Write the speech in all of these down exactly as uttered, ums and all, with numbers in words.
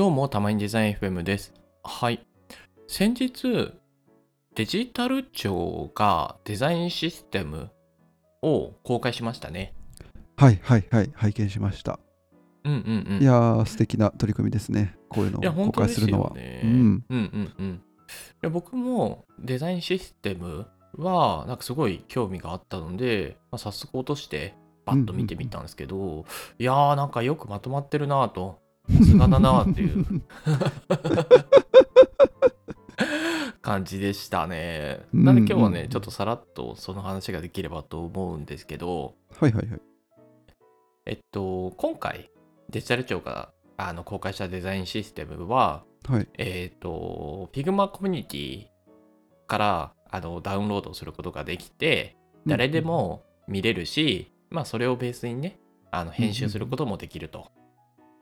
どうも、たまにデザイン エフエム です。はい。先日、デジタル庁がデザインシステムを公開しましたね。はいはいはい、拝見しました。うんうんうん。いやー、素敵な取り組みですね。こういうのを公開するのは。いや、本当ですよね。うん。うんうんうん。いや、僕もデザインシステムは、なんかすごい興味があったので、まあ、早速落として、パッと見てみたんですけど、うんうんうん、いやー、なんかよくまとまってるなぁと。さすがだなっていう感じでしたね。なので今日はね、ちょっとさらっとその話ができればと思うんですけど、はいはいはい。えっと今回デジタル庁があの公開したデザインシステムは、はい、えっと Figma コミュニティからあのダウンロードすることができて、誰でも見れるし、うん、まあそれをベースにね、あの編集することもできると。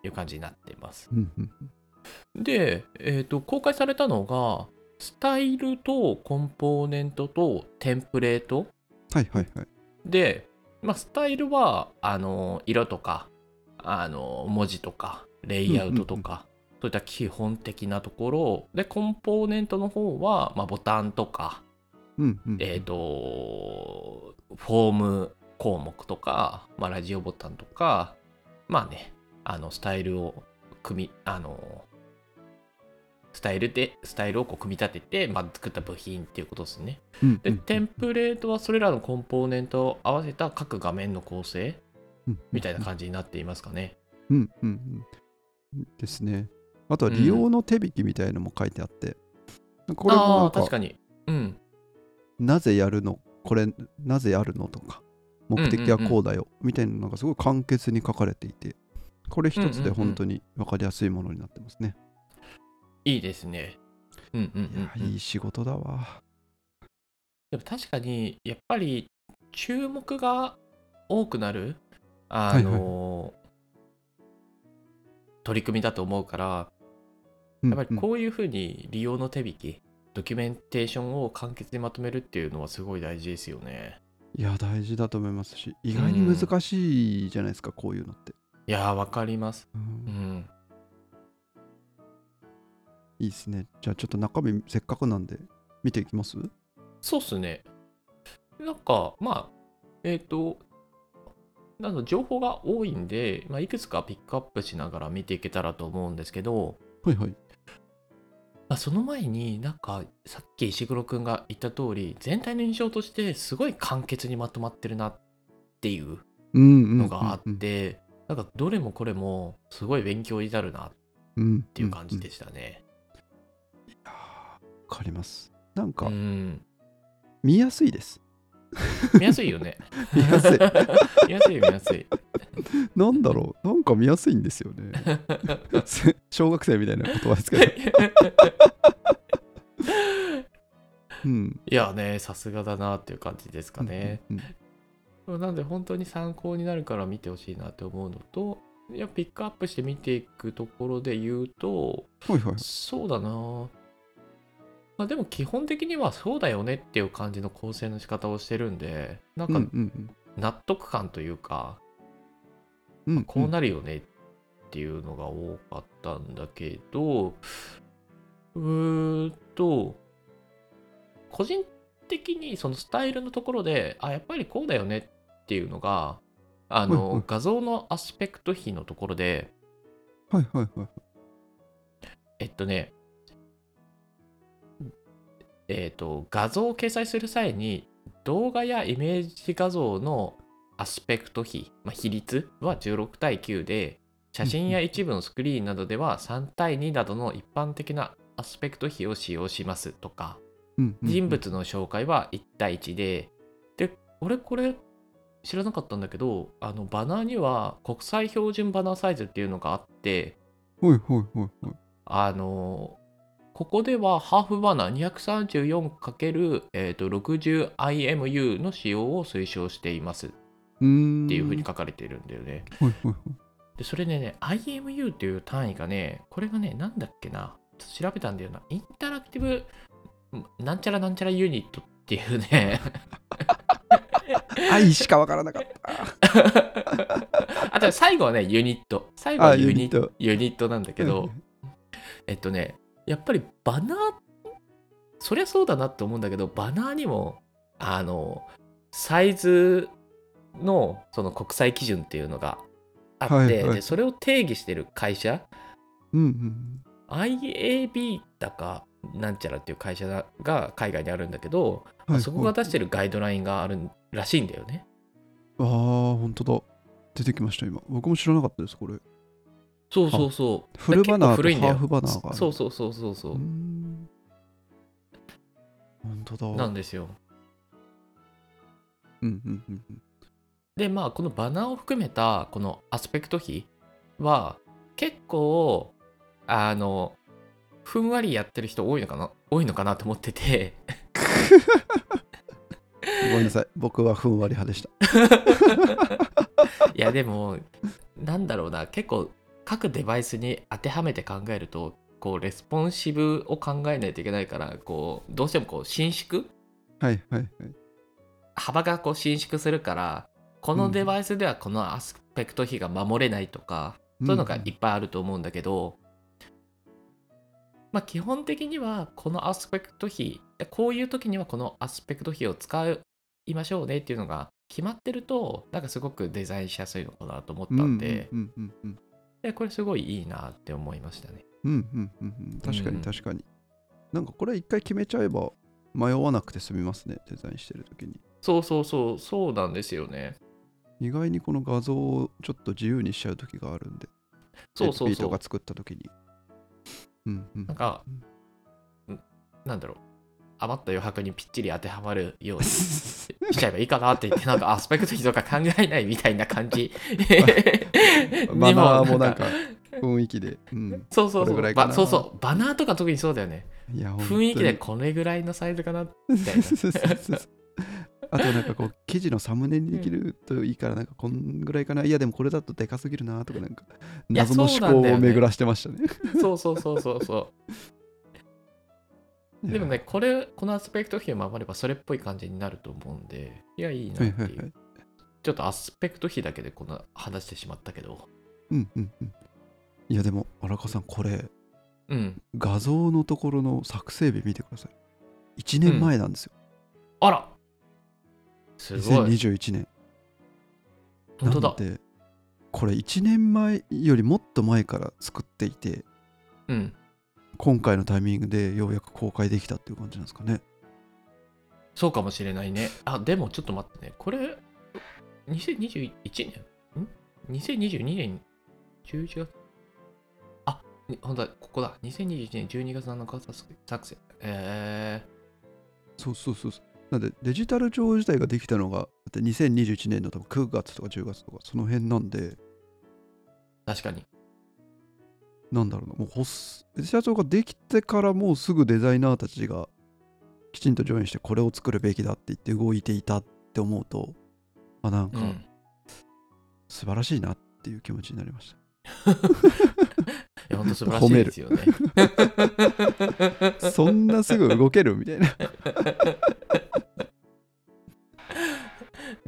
いう感じになっています。うんうん、で、えーと、公開されたのがスタイルとコンポーネントとテンプレート。はいはいはい。で、まあ、スタイルはあの色とかあの文字とかレイアウトとか、うんうんうん、そういった基本的なところで、コンポーネントの方は、まあ、ボタンとか、うんうんうん、えーとフォーム項目とか、まあ、ラジオボタンとか、まあね。あのスタイルを組みあのスタイルでスタイルをこう組み立てて、まあ、作った部品っていうことですね、うんうんうん、でテンプレートはそれらのコンポーネントを合わせた各画面の構成みたいな感じになっていますかね、うんうんうん、ですね。あとは利用の手引きみたいのも書いてあって、うん、これもなんか、あー確かに、うん、なぜやるのこれなぜやるのとか目的はこうだよ、うんうんうん、みたいなのなんかすごい簡潔に書かれていて、これ一つで本当に分かりやすいものになってますね。うんうんうん、いいですね、うんうんうんうん。いや、いい仕事だわ。でも確かにやっぱり注目が多くなるあの、はいはい、取り組みだと思うから、やっぱりこういうふうに利用の手引き、うんうん、ドキュメンテーションを簡潔にまとめるっていうのはすごい大事ですよね。いや大事だと思いますし、意外に難しいじゃないですか、うん、こういうのって。いやーわかります、うんうん、いいですね。じゃあちょっと中身せっかくなんで見ていきます。そうっすね。なんかまあえっとなんか情報が多いんで、まあ、いくつかピックアップしながら見ていけたらと思うんですけど、はいはい、まあ、その前になんかさっき石黒くんが言った通り、全体の印象としてすごい簡潔にまとまってるなっていうのがあって、うんうんうんうん、なんかどれもこれもすごい勉強になるなっていう感じでしたね。うんうんうん、いやわかります。なんか、うん、見やすいです。見やすいよね。見やすい。見やすい見やすい。なんだろう、なんか見やすいんですよね。小学生みたいな言葉ですけど。うん、いやね、さすがだなっていう感じですかね。うんうんうん、なので本当に参考になるから見てほしいなと思うのと、いやピックアップして見ていくところで言うと、はいはい、そうだな、まあ、でも基本的にはそうだよねっていう感じの構成の仕方をしてるんで、なんか納得感というか、うんうんうん、まあ、こうなるよねっていうのが多かったんだけど、うーっと個人的にそのスタイルのところで、あやっぱりこうだよねってっていうのがあの、はいはい、画像のアスペクト比のところで、はいはいはい、えっとねえっと画像を掲載する際に動画やイメージ画像のアスペクト比、まあ、比率はじゅうろくたいきゅうで、写真や一部のスクリーンなどではさんたいになどの一般的なアスペクト比を使用しますとか、うんうんうん、人物の紹介はいちたいいちで、で俺これ知らなかったんだけど、あのバナーには国際標準バナーサイズっていうのがあって、はいはいはいはい、あのここではハーフバナー にひゃくさんじゅうよんかけるろくじゅう えー、アイエムユー の使用を推奨していますっていうふうに書かれているんだよね。はいはいはい、でそれでね、 アイエムユー っていう単位がね、これがねなんだっけな、ちょっと調べたんだよな、インタラクティブなんちゃらなんちゃらユニットっていうね愛しか分からなかったあと最後はねユニット、最後はユニット、ユニットなんだけど、えっとねやっぱりバナー、そりゃそうだなって思うんだけど、バナーにもあのサイズのその国際基準っていうのがあって、はいはい、でそれを定義してる会社、うんうん、アイエービー だかなんちゃらっていう会社が海外にあるんだけど、はいはい、そこが出してるガイドラインがあるらしいんだよね。ああ本当だ、出てきました今。僕も知らなかったですこれ。そうそうそう、フルバナーとハーフバナーがある。そうそうそうそうそう、本当だ、なんですよ。うんうんうんうん。でまあこのバナーを含めたこのアスペクト比は結構あのふんわりやってる人多いのかな多いのかなと思っててごめんなさい、僕はふんわり派でしたいやでもなんだろうな、結構各デバイスに当てはめて考えるとこうレスポンシブを考えないといけないから、こうどうしてもこう伸縮、はいはいはい、幅がこう伸縮するから、このデバイスではこのアスペクト比が守れないとか、うん、そういうのがいっぱいあると思うんだけど、うん、まあ基本的にはこのアスペクト比、こういう時にはこのアスペクト比を使いましょうねっていうのが決まってると、なんかすごくデザインしやすいのかなと思ったんで、うんうんうんうん、でこれすごいいいなって思いましたね。うんうんうんうん、確かに確かに、うん、なんかこれ一回決めちゃえば迷わなくて済みますね、デザインしてる時に。そうそうそうそうなんですよね。意外にこの画像をちょっと自由にしちゃう時があるんで、そうそうそう、エピートが作った時に、うんうん、なんか、うん、なんだろう、余った余白にぴっちり当てはまるようにしちゃえばいいかなって言ってなんかアスペクト比とか考えないみたいな感じバナーもなんか雰囲気で、うん、そうそうそう、バそうそうバナーとか特にそうだよね。いや雰囲気でこれぐらいのサイズかなみたいなあとなんかこう記事のサムネにできるといいから、なんかこんぐらいかな、いやでもこれだとでかすぎるなとか、なんか謎の思考を巡らしてましたね。そうそうそうそうそうでもね、これこのアスペクト比を守ればそれっぽい感じになると思うんで、いやいいなっていう、はいはいはい、ちょっとアスペクト比だけでこんな話してしまったけど、うんうんうん、いやでも荒川さんこれ、うん、画像のところの作成日見てください。いちねんまえなんですよ、うん、あらすごい。にせんにじゅういちねん、本当だ。なんでこれいちねんまえよりもっと前から作っていて、うん、今回のタイミングでようやく公開できたっていう感じなんですかね。そうかもしれないね。あ、でもちょっと待ってね。これにせんにじゅういちねん？ん？にせんにじゅうにねんじゅういちがつ。あ、ほんとだ、ここだ。にせんにじゅういちねんじゅうにがつなのか作成。えー。そうそうそうそう。なんでデジタル庁自体ができたのがだってにせんにじゅういちねんの多分くがつとかじゅうがつとかその辺なんで。確かに。なんだろうな、もうホス社長ができてからもうすぐデザイナーたちがきちんとジョインしてこれを作るべきだって言って動いていたって思うと、あ、なんか素晴らしいなっていう気持ちになりました、うん、いや本当素晴らしいですよねそんなすぐ動けるみたいな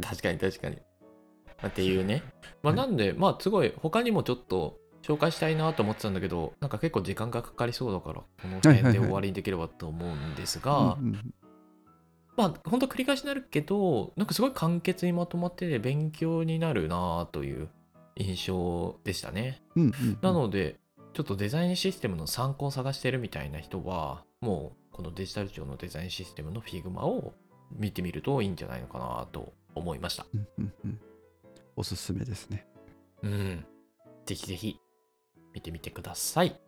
確かに確かにっていうね、まあ、なんで、はい、まあすごい他にもちょっと紹介したいなと思ってたんだけど、なんか結構時間がかかりそうだからこの辺で終わりにできればと思うんですが、まあ本当繰り返しになるけど、なんかすごい簡潔にまとまってて勉強になるなという印象でしたね、うんうんうん、なのでちょっとデザインシステムの参考を探してるみたいな人はもうこのデジタル庁のデザインシステムの Figma を見てみるといいんじゃないのかなと思いました、うんうんうん、おすすめですね。うん、ぜひぜひ見てみてください。